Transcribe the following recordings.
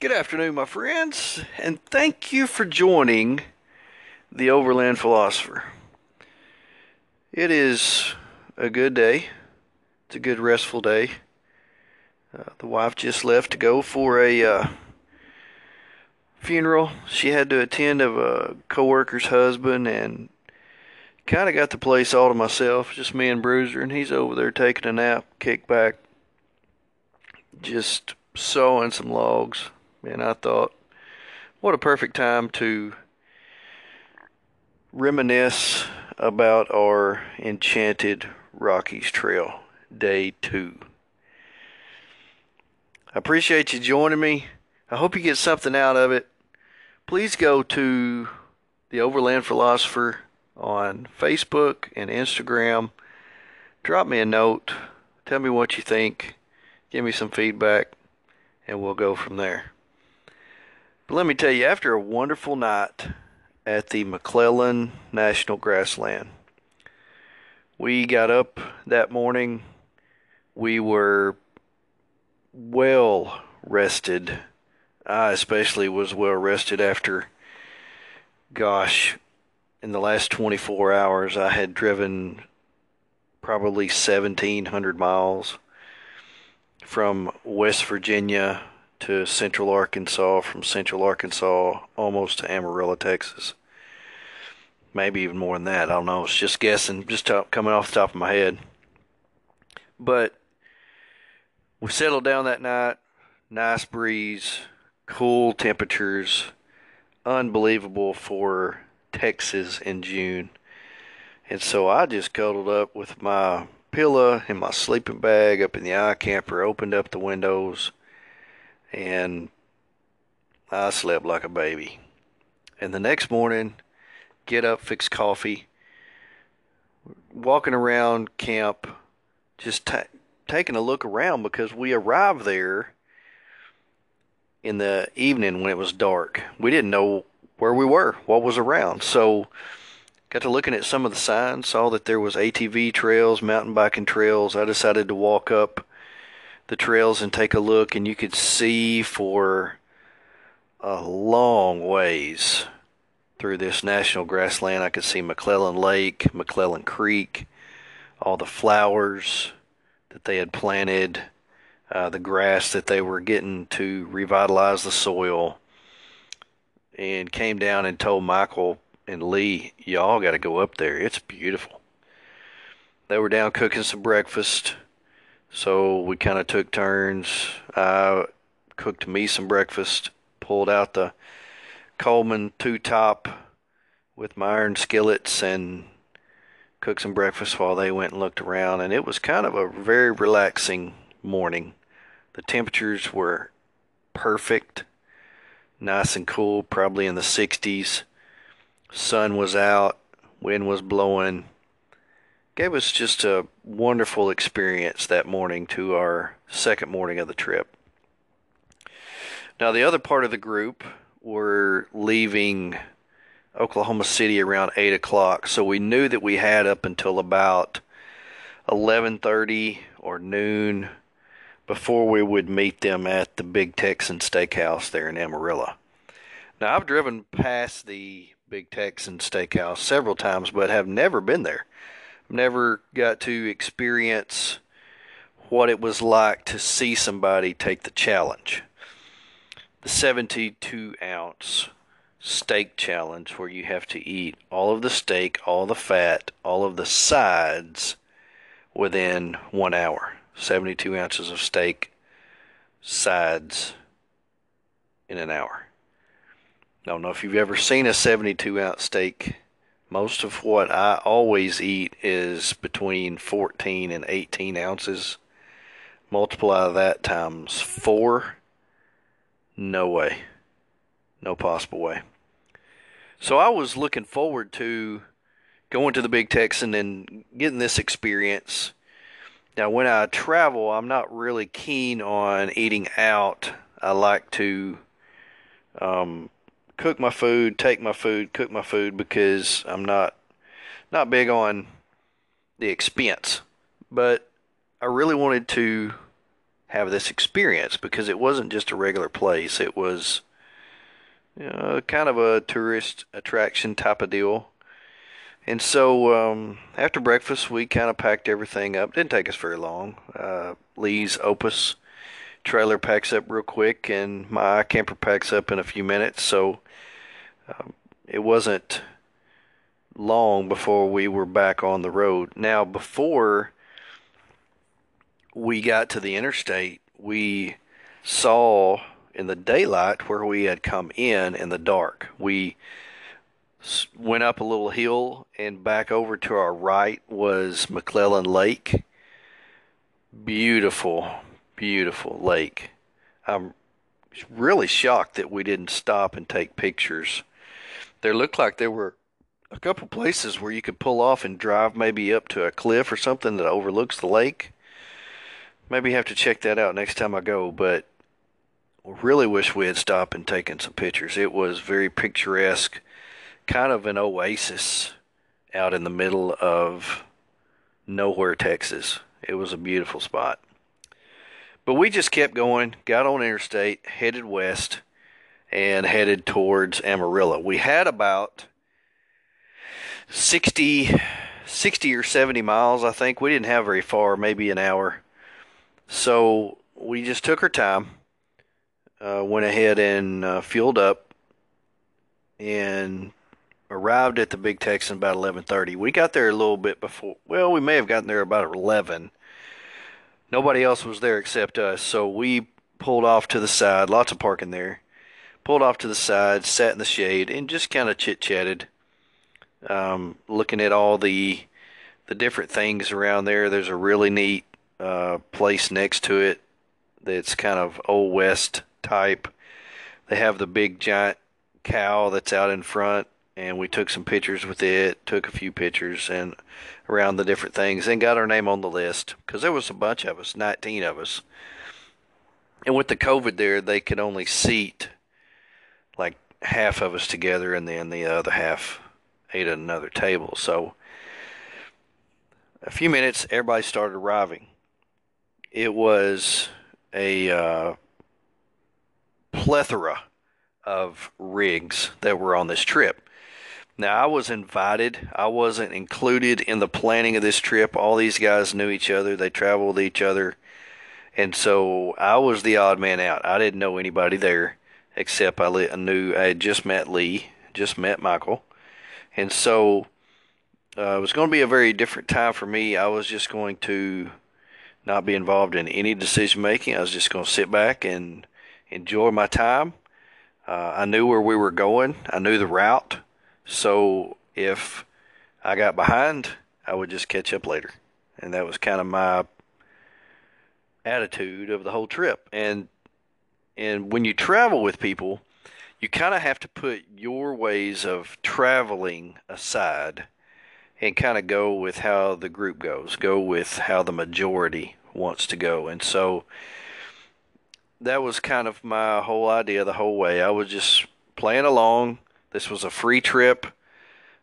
Good afternoon, my friends, and thank you for joining the Overland Philosopher. It is a good day. It's a good restful day. The wife just left to go for a funeral she had to attend of a co-worker's husband, and kind of got the place all to myself, just me and Bruiser, and he's over there taking a nap, kick back, just sawing some logs. And I thought, what a perfect time to reminisce about our Enchanted Rockies Trail, Day 2. I appreciate you joining me. I hope you get something out of it. Please go to the Overland Philosopher on Facebook and Instagram. Drop me a note. Tell me what you think. Give me some feedback, and we'll go from there. But let me tell you, after a wonderful night at the McClellan National Grassland, we got up that morning. We were well rested. I especially was well rested after, gosh, in the last 24 hours, I had driven probably 1,700 miles from West Virginia to Central Arkansas, from Central Arkansas almost to Amarillo, Texas. Maybe even more than that. I don't know. It's just guessing, just coming off the top of my head. But we settled down that night. Nice breeze, cool temperatures, unbelievable for Texas in June. And so I just cuddled up with my pillow in my sleeping bag up in the iCamper, opened up the windows, and I slept like a baby. And the next morning, get up, fix coffee, walking around camp, just taking a look around, because we arrived there in the evening when it was dark. We didn't know where we were, what was around. So got to looking at some of the signs, saw that there was ATV trails, mountain biking trails. I decided to walk up the trails and take a look, and you could see for a long ways through this national grassland. I could see McClellan Lake, McClellan Creek, all the flowers that they had planted, the grass that they were getting to revitalize the soil, and came down and told Michael and Lee, y'all got to go up there. It's beautiful. They were down cooking some breakfast, so we kind of took turns. I cooked me some breakfast, pulled out the Coleman two-top with my iron skillets, and cooked some breakfast while they went and looked around. And it was kind of a very relaxing morning. The temperatures were perfect, nice and cool, probably in the 60s. Sun was out, wind was blowing. Gave us just a wonderful experience that morning to our second morning of the trip. Now, the other part of the group were leaving Oklahoma City around 8 o'clock, so we knew that we had up until about 11:30 or noon before we would meet them at the Big Texan Steakhouse there in Amarillo. Now, I've driven past the Big Texan Steakhouse several times, but have never been there. I've never got to experience what it was like to see somebody take the challenge. The 72-ounce steak challenge, where you have to eat all of the steak, all the fat, all of the sides within 1 hour. 72 ounces of steak, sides in an hour. I don't know if you've ever seen a 72-ounce steak. Most of what I always eat is between 14 and 18 ounces. Multiply that times 4. No way. No possible way. So I was looking forward to going to the Big Texan and getting this experience. Now, when I travel, I'm not really keen on eating out. I like to cook my food, take my food, cook my food, because I'm not big on the expense. But I really wanted to have this experience, because it wasn't just a regular place. It was, you know, kind of a tourist attraction type of deal. And so after breakfast, we kind of packed everything up. Didn't take us very long. Lee's Opus trailer packs up real quick, and my iCamper packs up in a few minutes. So it wasn't long before we were back on the road. Now, before we got to the interstate, we saw in the daylight where we had come in the dark. We went up a little hill, and back over to our right was McClellan Lake. Beautiful, beautiful lake. I'm really shocked that we didn't stop and take pictures. There looked like there were a couple places where you could pull off and drive maybe up to a cliff or something that overlooks the lake. Maybe have to check that out next time I go, but really wish we had stopped and taken some pictures. It was very picturesque. Kind of an oasis out in the middle of nowhere, Texas. It was a beautiful spot. But we just kept going, got on interstate, headed west, and headed towards Amarillo. We had about 60 or 70 miles, I think. We didn't have very far, maybe an hour. So we just took our time, went ahead and fueled up, and arrived at the Big Texan about 11:30. We got there a little bit before. Well, we may have gotten there about 11. Nobody else was there except us, so we pulled off to the side. Lots of parking there. Pulled off to the side, sat in the shade, and just kind of chit-chatted, looking at all the different things around there. There's a really neat place next to it that's kind of Old West type. They have the big giant cow that's out in front, and we took some pictures with it, took a few pictures and around the different things, and got our name on the list, because there was a bunch of us, 19 of us. And with the COVID there, they could only seat like half of us together, and then the other half ate at another table. So a few minutes, everybody started arriving. It was a plethora of rigs that were on this trip. Now, I was invited. I wasn't included in the planning of this trip. All these guys knew each other. They traveled with each other. And so I was the odd man out. I didn't know anybody there, except I knew I had just met Lee, just met Michael. And so it was going to be a very different time for me. I was just going to not be involved in any decision making. I was just going to sit back and enjoy my time. I knew where we were going. I knew the route. So if I got behind, I would just catch up later. And that was kind of my attitude of the whole trip. And when you travel with people, you kind of have to put your ways of traveling aside and kind of go with how the group goes, go with how the majority wants to go. And so that was kind of my whole idea the whole way. I was just playing along. This was a free trip.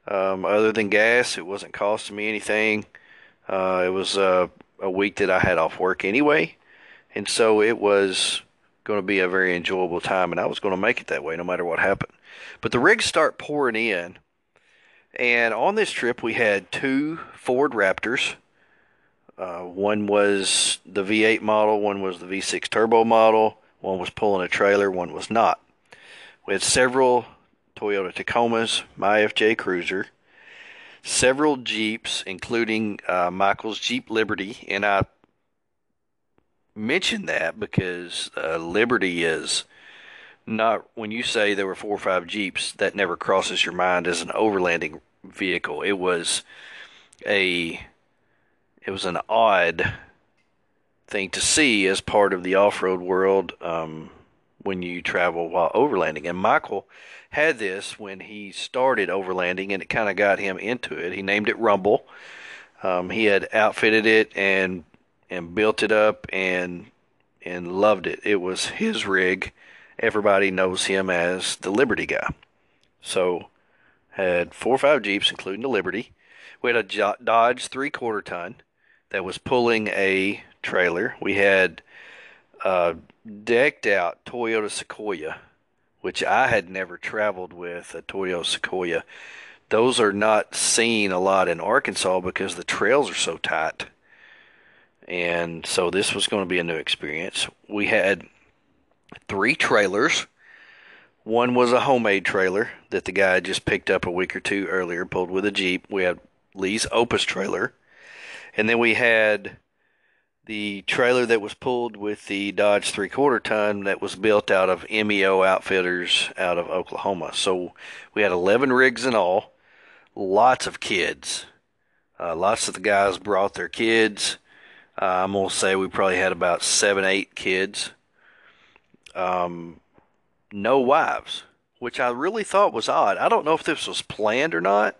Other than gas, it wasn't costing me anything. It was a week that I had off work anyway. And so it was going to be a very enjoyable time, and I was going to make it that way no matter what happened. But the rigs start pouring in. And on this trip, we had two Ford Raptors. One was the V8 model. One was the V6 turbo model. One was pulling a trailer. One was not. We had several Toyota Tacomas, my FJ Cruiser, several Jeeps, including Michael's Jeep Liberty. And I mentioned that because Liberty is not, when you say there were 4 or 5 Jeeps, that never crosses your mind as an overlanding vehicle. It was an odd thing to see as part of the off-road world when you travel while overlanding. And Michael had this when he started overlanding, and it kind of got him into it. He named it Rumble. He had outfitted it and built it up and loved it. It was his rig. Everybody knows him as the Liberty guy. So had 4 or 5 Jeeps, including the Liberty. We had a Dodge 3/4 ton that was pulling a trailer. We had decked out Toyota Sequoia, which I had never traveled with a Toyota Sequoia. Those are not seen a lot in Arkansas because the trails are so tight. And so this was going to be a new experience. We had 3 trailers. One was a homemade trailer that the guy had just picked up a week or two earlier, pulled with a Jeep. We had Lee's Opus trailer. And then we had the trailer that was pulled with the Dodge 3/4 ton that was built out of MEO Outfitters out of Oklahoma. So we had 11 rigs in all, lots of kids. Lots of the guys brought their kids. I'm going to say we probably had about 7, 8 kids. No wives, which I really thought was odd. I don't know if this was planned or not.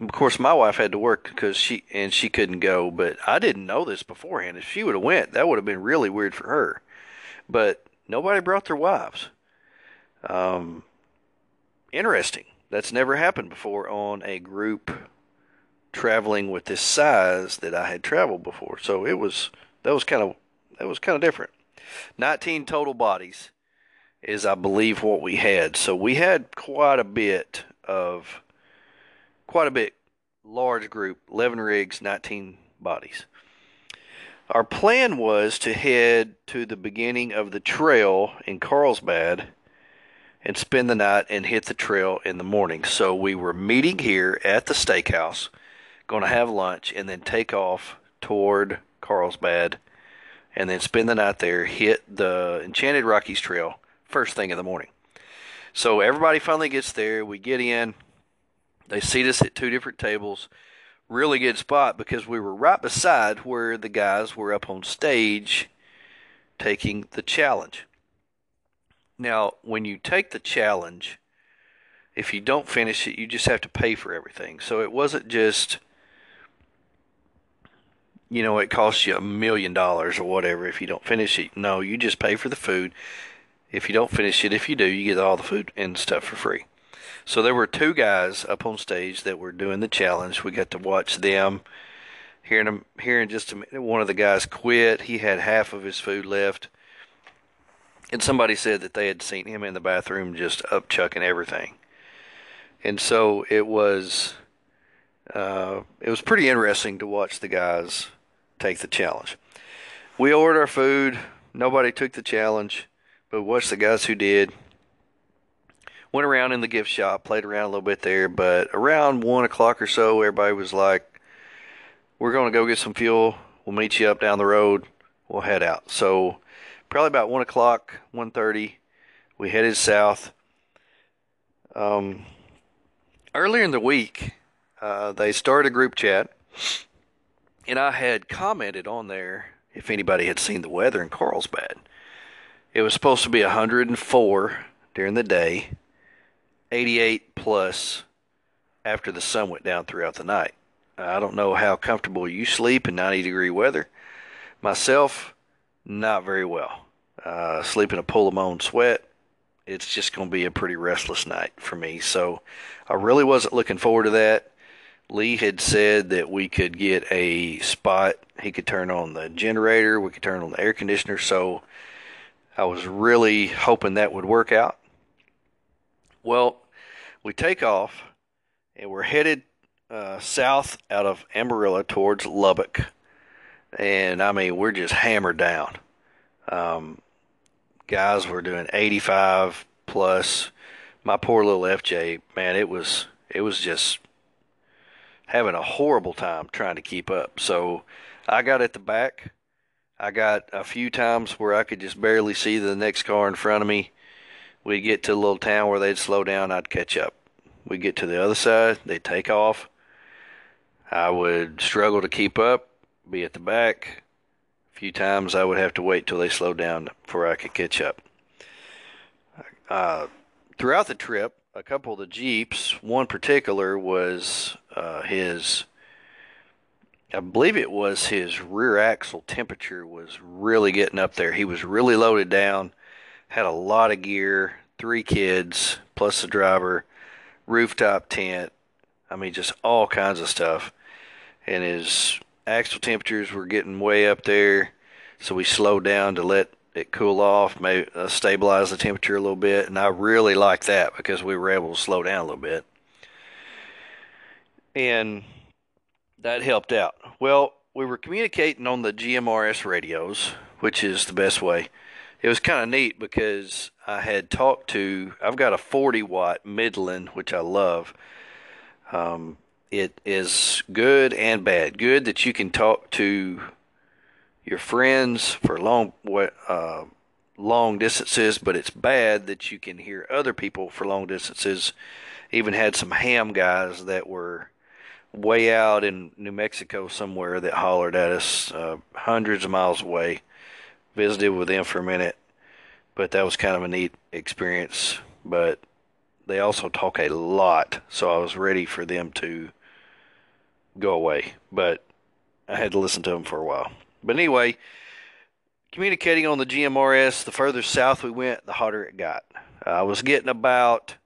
Of course, my wife had to work because she couldn't go, but I didn't know this beforehand. If she would have went, that would have been really weird for her. But nobody brought their wives. Interesting. That's never happened before on a group traveling with this size that I had traveled before. So that was kind of different. 19 total bodies is, I believe, what we had. So we had quite a bit large group, 11 rigs, 19 bodies. Our plan was to head to the beginning of the trail in Carlsbad and spend the night and hit the trail in the morning. So we were meeting here at the steakhouse, going to have lunch, and then take off toward Carlsbad and then spend the night there, hit the Enchanted Rockies Trail first thing in the morning. So everybody finally gets there. We get in. They seat us at 2 different tables. Really good spot because we were right beside where the guys were up on stage taking the challenge. Now, when you take the challenge, if you don't finish it, you just have to pay for everything. So it wasn't just, you know, it costs you $1 million or whatever if you don't finish it. No, you just pay for the food. If you don't finish it, if you do, you get all the food and stuff for free. So there were 2 guys up on stage that were doing the challenge. We got to watch them. Hearing just a minute, one of the guys quit. He had half of his food left. And somebody said that they had seen him in the bathroom just upchucking everything. And so it was pretty interesting to watch the guys take the challenge. We ordered our food. Nobody took the challenge. But watched the guys who did. Went around in the gift shop, played around a little bit there, but around 1 o'clock or so, everybody was like, we're going to go get some fuel. We'll meet you up down the road. We'll head out. So probably about 1 o'clock, 1:30, we headed south. Earlier in the week, they started a group chat, and I had commented on there if anybody had seen the weather in Carlsbad. It was supposed to be 104 during the day, 88 plus after the sun went down throughout the night. I don't know how comfortable you sleep in 90-degree weather. Myself, not very well. Sleep in a pool of my own sweat. It's just going to be a pretty restless night for me. So I really wasn't looking forward to that. Lee had said that we could get a spot. He could turn on the generator. We could turn on the air conditioner. So I was really hoping that would work out. Well, we take off, and we're headed south out of Amarillo towards Lubbock. And, I mean, we're just hammered down. Guys were doing 85 plus. My poor little FJ, man, it was just having a horrible time trying to keep up. So I got at the back. I got a few times where I could just barely see the next car in front of me. We'd get to a little town where they'd slow down, I'd catch up. We'd get to the other side, they'd take off. I would struggle to keep up, be at the back. A few times I would have to wait till they slowed down before I could catch up. Throughout the trip, a couple of the Jeeps, one particular was I believe it was his rear axle temperature was really getting up there. He was really loaded down, had a lot of gear, 3 kids, plus the driver, rooftop tent. I mean, just all kinds of stuff. And his axle temperatures were getting way up there, so we slowed down to let it cool off, maybe stabilize the temperature a little bit, and I really like that because we were able to slow down a little bit, and that helped out. Well, we were communicating on the GMRS radios, which is the best way. It was kind of neat because I had talked to, I've got a 40 watt Midland, which I love. It is good and bad. Good that you can talk to your friends for long distances, but it's bad that you can hear other people for long distances. Even had some ham guys that were way out in New Mexico somewhere that hollered at us hundreds of miles away. Visited with them for a minute, but that was kind of a neat experience. But they also talk a lot, so I was ready for them to go away, but I had to listen to them for a while. But anyway, communicating on the GMRS, the further south we went, the hotter it got. I was getting about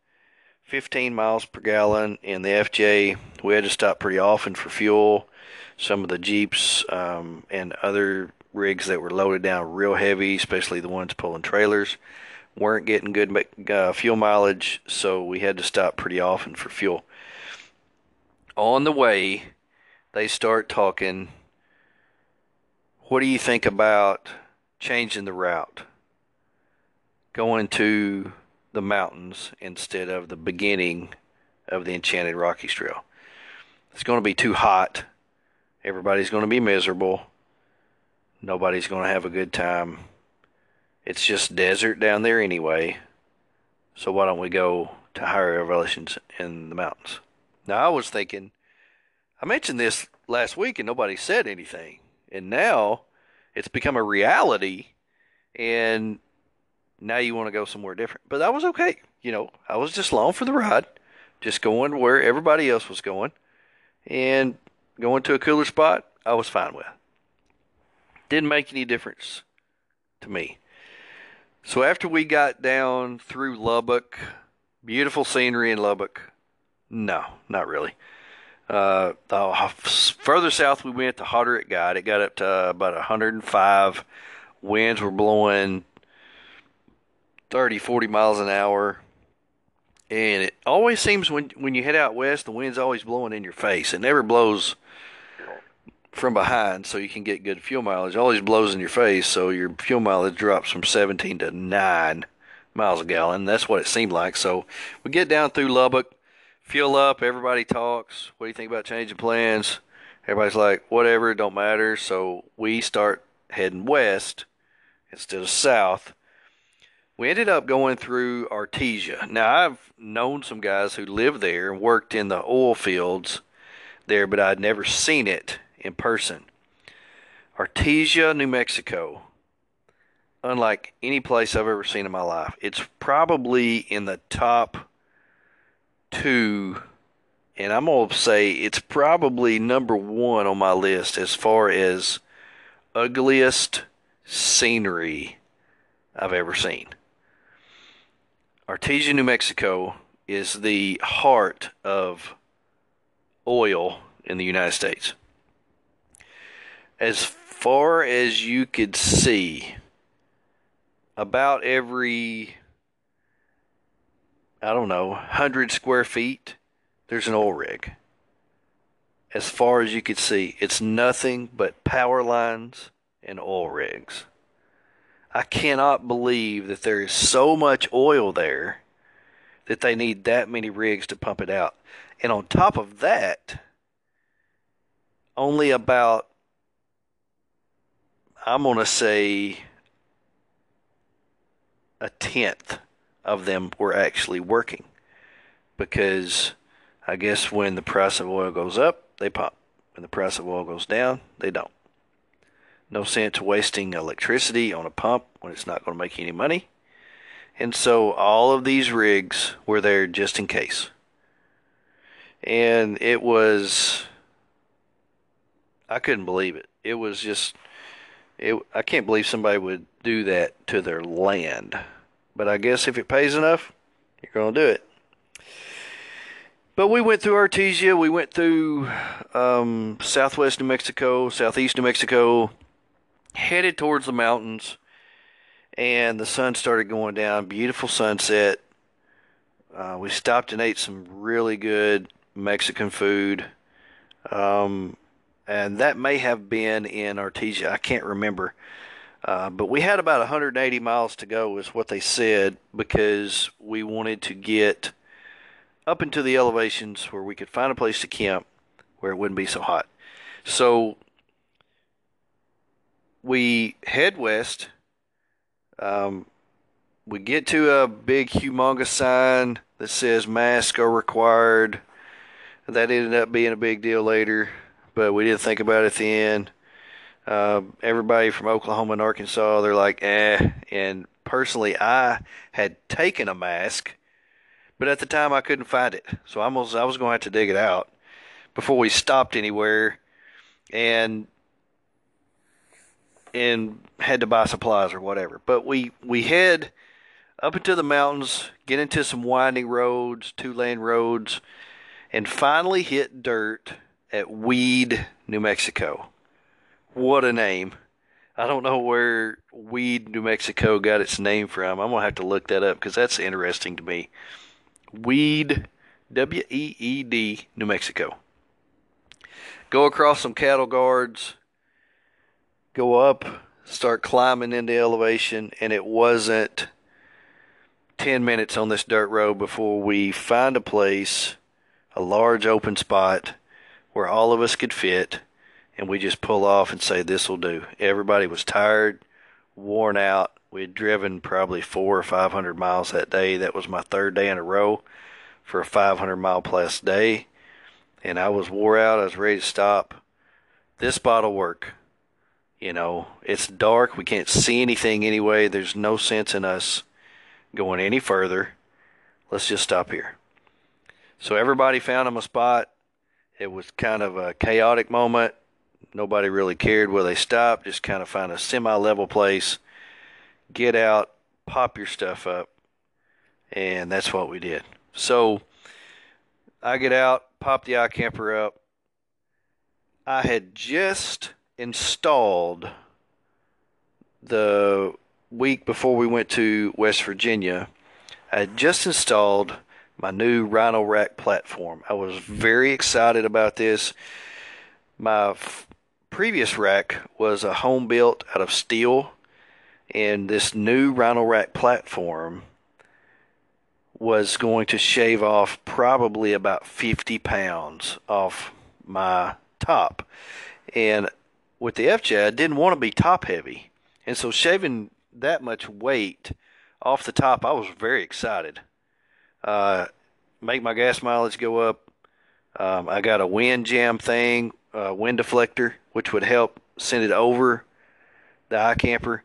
15 miles per gallon in the FJ. We had to stop pretty often for fuel. Some of the Jeeps and other rigs that were loaded down real heavy, especially the ones pulling trailers, weren't getting good fuel mileage, so we had to stop pretty often for fuel. On the way, they start talking, what do you think about changing the route? Going to the mountains instead of the beginning of the Enchanted Rockies Trail. It's going to be too hot. Everybody's going to be miserable. Nobody's going to have a good time. It's just desert down there anyway. So why don't we go to higher elevations in the mountains? Now, I was thinking, I mentioned this last week and nobody said anything. And now it's become a reality. And now you want to go somewhere different. But I was okay. You know, I was just along for the ride. Just going where everybody else was going. And going to a cooler spot, I was fine with. Didn't make any difference to me. So after we got down through Lubbock, beautiful scenery in Lubbock. No, not really. The further south we went, the hotter it got. It got up to about 105. Winds were blowing 30, 40 miles an hour. And it always seems when you head out west, the wind's always blowing in your face. It never blows from behind, so you can get good fuel mileage. It always blows in your face, so your fuel mileage drops from 17 to 9 miles a gallon. That's what it seemed like. So we get down through Lubbock, fuel up, everybody talks. What do you think about changing plans? Everybody's like, whatever, it don't matter. So we start heading west instead of south. We ended up going through Artesia. Now, I've known some guys who live there and worked in the oil fields there, but I'd never seen it in person. Artesia, New Mexico, unlike any place I've ever seen in my life. It's probably in the top two, and I'm going to say it's probably number one on my list as far as ugliest scenery I've ever seen. Artesia, New Mexico is the heart of oil in the United States. As far as you could see, about every, 100 square feet, there's an oil rig. As far as you could see, it's nothing but power lines and oil rigs. I cannot believe that there is so much oil there that they need that many rigs to pump it out. And on top of that, only about, I'm going to say, a tenth of them were actually working, because I guess when the price of oil goes up, they pump. When the price of oil goes down, they don't. No sense wasting electricity on a pump when it's not going to make any money. And so all of these rigs were there just in case. And it was, I couldn't believe it. It was just, I can't believe somebody would do that to their land. But I guess if it pays enough, you're going to do it. But we went through Artesia. We went through southwest New Mexico, southeast New Mexico, headed towards the mountains. and the sun started going down. Beautiful sunset. We stopped and ate some really good Mexican food. And that may have been in Artesia. I can't remember. But we had about 180 miles to go is what they said, because we wanted to get up into the elevations where we could find a place to camp where it wouldn't be so hot. So we head west. We get to a big humongous sign that says masks are required. That ended up being a big deal later, but we didn't think about it then. Everybody from Oklahoma and Arkansas, they're like, eh. And personally, I had taken a mask, but at the time I couldn't find it. So I was going to have to dig it out before we stopped anywhere and had to buy supplies or whatever. But we head up into the mountains, get into some winding roads, two-lane roads, and finally hit dirt at Weed, New Mexico. What a name. I don't know where Weed, New Mexico got its name from. I'm going to have to look that up because that's interesting to me. Weed, W-E-E-D, New Mexico. Go across some cattle guards, go up, start climbing into elevation, and it wasn't 10 minutes on this dirt road before we find a place, a large open spot where all of us could fit. And we just pull off and say, this will do. Everybody was tired, worn out. We had driven probably 400 or 500 miles that day. That was my third day in a row for a 500-mile-plus day. And I was wore out. I was ready to stop. This spot will work. You know, it's dark. We can't see anything anyway. There's no sense in us going any further. Let's just stop here. So everybody found them a spot. It was kind of a chaotic moment. Nobody really cared where they stopped. Just kind of find a semi-level place, get out, pop your stuff up, and that's what we did. So I get out, pop the iCamper up. I had just installed the week before we went to West Virginia. I had just installed my new Rhino Rack platform. I was very excited about this. My previous rack was a home built out of steel, and this new Rhino Rack platform was going to shave off probably about 50 pounds off my top. And with the FJ, I didn't want to be top heavy, and so shaving that much weight off the top, I was very excited. Make my gas mileage go up. I got a wind jam thing, wind deflector, which would help send it over the iCamper,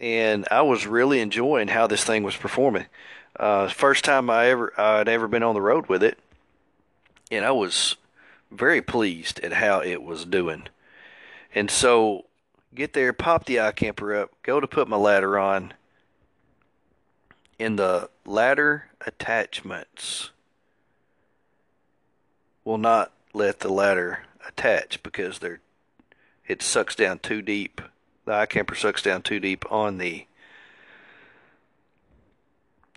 and I was really enjoying how this thing was performing. First time I'd ever been on the road with it, and I was very pleased at how it was doing. And so get there, pop the iCamper up, go to put my ladder on, and the ladder attachments will not let the ladder attach because it sucks down too deep. The iCamper sucks down too deep on the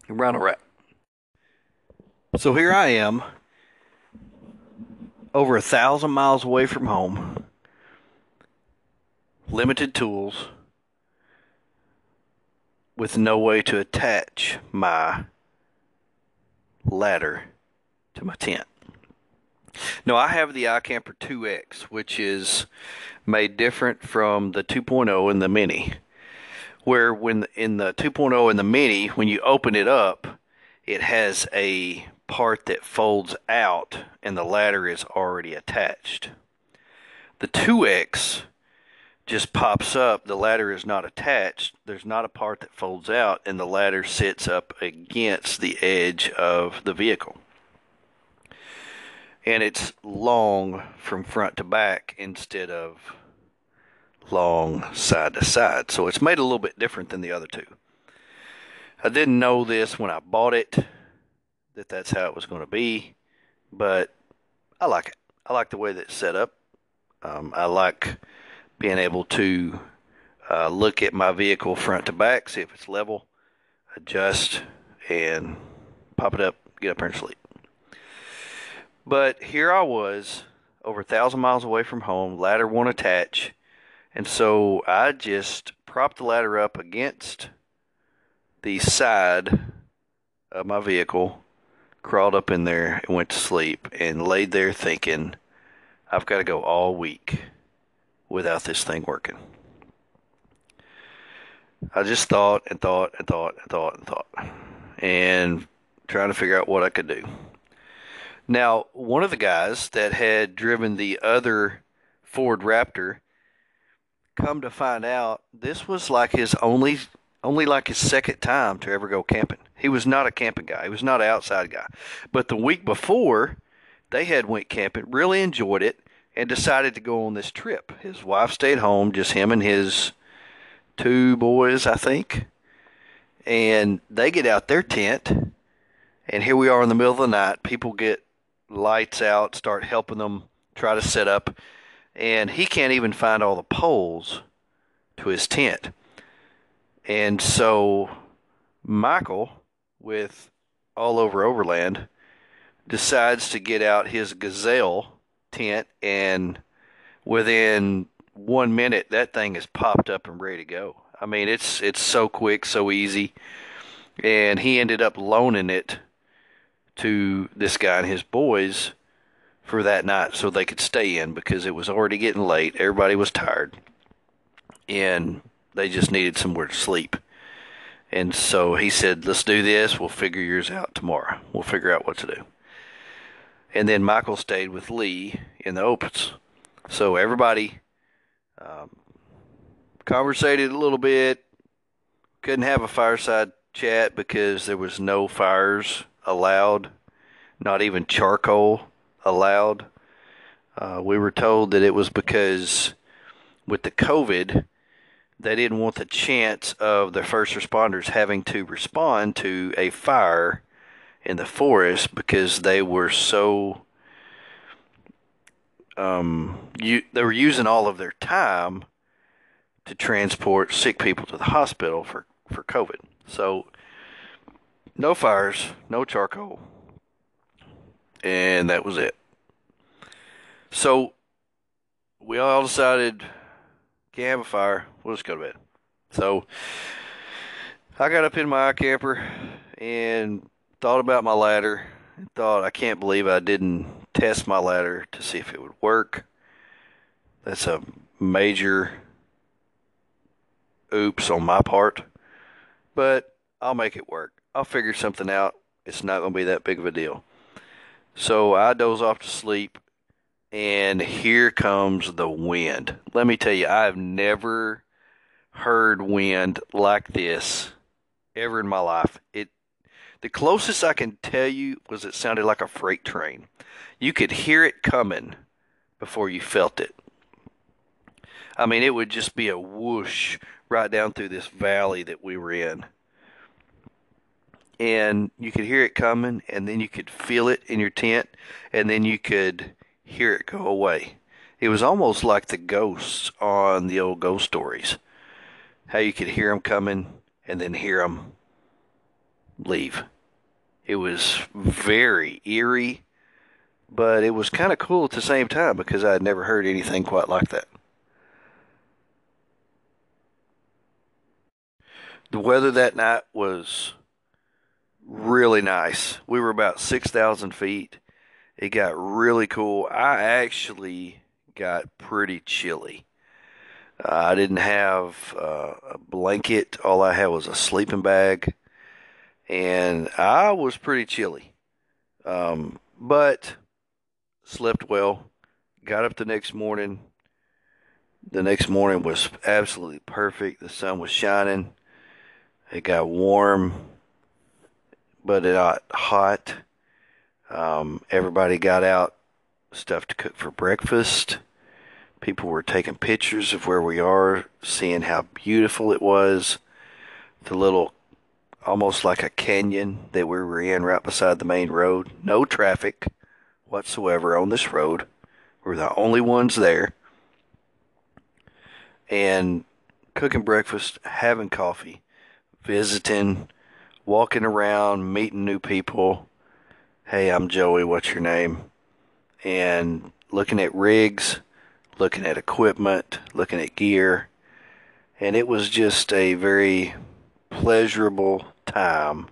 Rhino Rack. So here I am, over 1,000 miles away from home, limited tools, with no way to attach my ladder to my tent. No, I have the iCamper 2X, which is made different from the 2.0 and the Mini, where when in the 2.0 and the Mini, when you open it up, it has a part that folds out and the ladder is already attached. The 2X just pops up. The ladder is not attached. There's not a part that folds out, and the ladder sits up against the edge of the vehicle. And it's long from front to back instead of long side to side. So it's made a little bit different than the other two. I didn't know this when I bought it, that that's how it was going to be. But I like it. I like the way that it's set up. I like being able to look at my vehicle front to back, see if it's level, adjust, and pop it up, get up here and sleep. But here I was, over 1,000 miles away from home, ladder won't attach, and so I just propped the ladder up against the side of my vehicle, crawled up in there and went to sleep, and laid there thinking, I've got to go all week without this thing working. I just thought and thought and thought and thought and thought, and trying to figure out what I could do. Now, one of the guys that had driven the other Ford Raptor, come to find out, this was like his only like his second time to ever go camping. He was not a camping guy. He was not an outside guy. But the week before, they had went camping, really enjoyed it, and decided to go on this trip. His wife stayed home, just him and his two boys, I think. And they get out their tent, and here we are in the middle of the night. People get lights out, start helping them try to set up, and he can't even find all the poles to his tent. And so Michael, with All Over Overland, decides to get out his Gazelle tent, and within 1 minute that thing is popped up and ready to go. I mean, it's so quick, so easy. And he ended up loaning it to this guy and his boys for that night so they could stay in, because it was already getting late, everybody was tired, and they just needed somewhere to sleep. And so he said, let's do this, we'll figure yours out tomorrow, we'll figure out what to do. And then Michael stayed with Lee in the Opus. So everybody conversated a little bit, couldn't have a fireside chat because there was no fires allowed, not even charcoal allowed. We were told that it was because with the COVID, they didn't want the chance of the first responders having to respond to a fire in the forest, because they were so they were using all of their time to transport sick people to the hospital for COVID. So no fires, no charcoal, and that was it. So we all decided, can't have a fire, we'll just go to bed. So I got up in my iCamper and thought about my ladder, and thought, I can't believe I didn't test my ladder to see if it would work. That's a major oops on my part, but I'll make it work. I'll figure something out. It's not going to be that big of a deal. So I doze off to sleep, and here comes the wind. Let me tell you, I've never heard wind like this ever in my life. The closest I can tell you was it sounded like a freight train. You could hear it coming before you felt it. I mean, it would just be a whoosh right down through this valley that we were in. And you could hear it coming, and then you could feel it in your tent, and then you could hear it go away. It was almost like the ghosts on the old ghost stories. How you could hear them coming, and then hear them leave. It was very eerie, but it was kind of cool at the same time, because I had never heard anything quite like that. The weather that night was really nice. We were about 6,000 feet. It got really cool. I actually got pretty chilly. I didn't have a blanket. All I had was a sleeping bag. And I was pretty chilly, but slept well, got up the next morning. The next morning was absolutely perfect. The sun was shining. It got warm, but it got hot. Everybody got out stuff to cook for breakfast. People were taking pictures of where we are, seeing how beautiful it was. The little, almost like a canyon that we were in right beside the main road. No traffic whatsoever on this road. We're the only ones there. And cooking breakfast, having coffee, visiting, walking around, meeting new people. Hey, I'm Joey, what's your name? And looking at rigs, looking at equipment, looking at gear. And it was just a very pleasurable time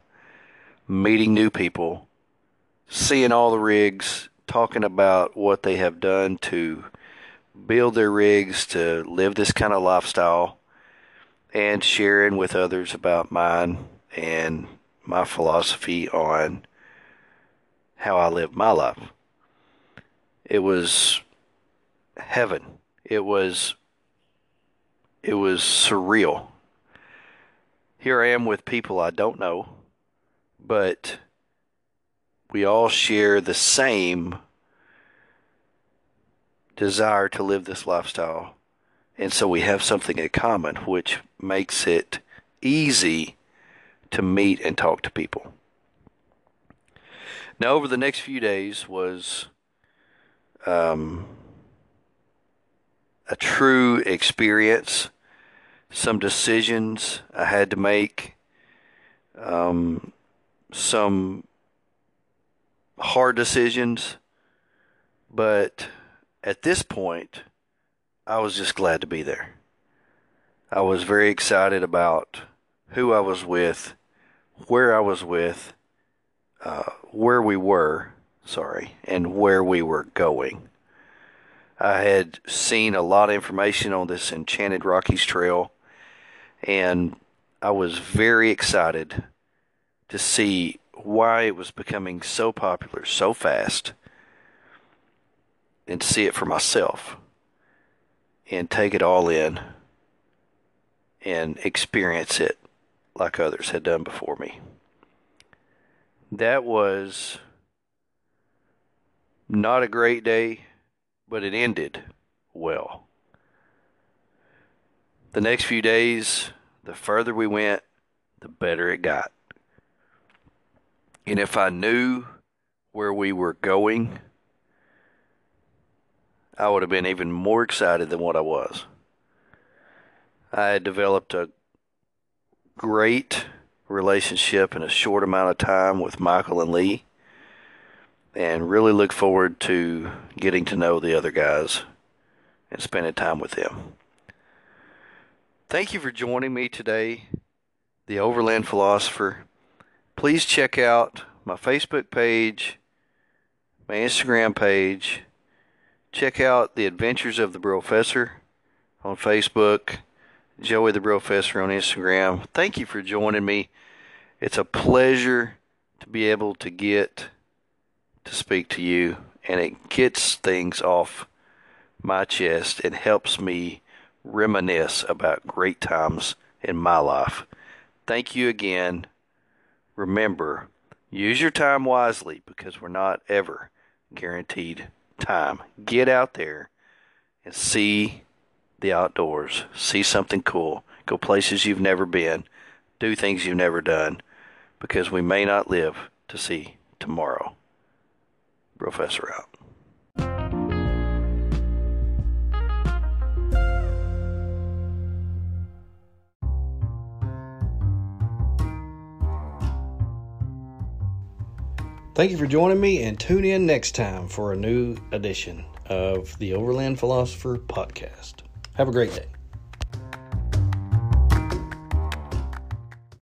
meeting new people, seeing all the rigs, talking about what they have done to build their rigs, to live this kind of lifestyle, and sharing with others about mine and my philosophy on how I live my life. It was heaven. It was surreal. Here I am with people I don't know, but we all share the same desire to live this lifestyle. And so we have something in common, which makes it easy to meet and talk to people. Now, over the next few days was a true experience. Some decisions I had to make. Some hard decisions. But at this point, I was just glad to be there. I was very excited about who I was with, where I was with, where we were, and where we were going. I had seen a lot of information on this Enchanted Rockies Trail, and I was very excited to see why it was becoming so popular so fast and see it for myself and take it all in and experience it like others had done before me. That was not a great day, but it ended well. The next few days, the further we went, the better it got. And if I knew where we were going, I would have been even more excited than what I was. I had developed a great relationship in a short amount of time with Michael and Lee, and really look forward to getting to know the other guys and spending time with them. Thank you for joining me today, the Overland Philosopher. Please check out my Facebook page, my Instagram page. Check out The Adventures of the Brofessor on Facebook, Joey the Brofessor on Instagram. Thank you for joining me. It's a pleasure to be able to get to speak to you, and it gets things off my chest. It helps me reminisce about great times in my life. Thank you again. Remember, use your time wisely, because we're not ever guaranteed time. Get out there and see the outdoors. See something cool. Go places you've never been. Do things you've never done, because we may not live to see tomorrow. Professor out. Thank you for joining me, and tune in next time for a new edition of the Overland Philosopher podcast. Have a great day.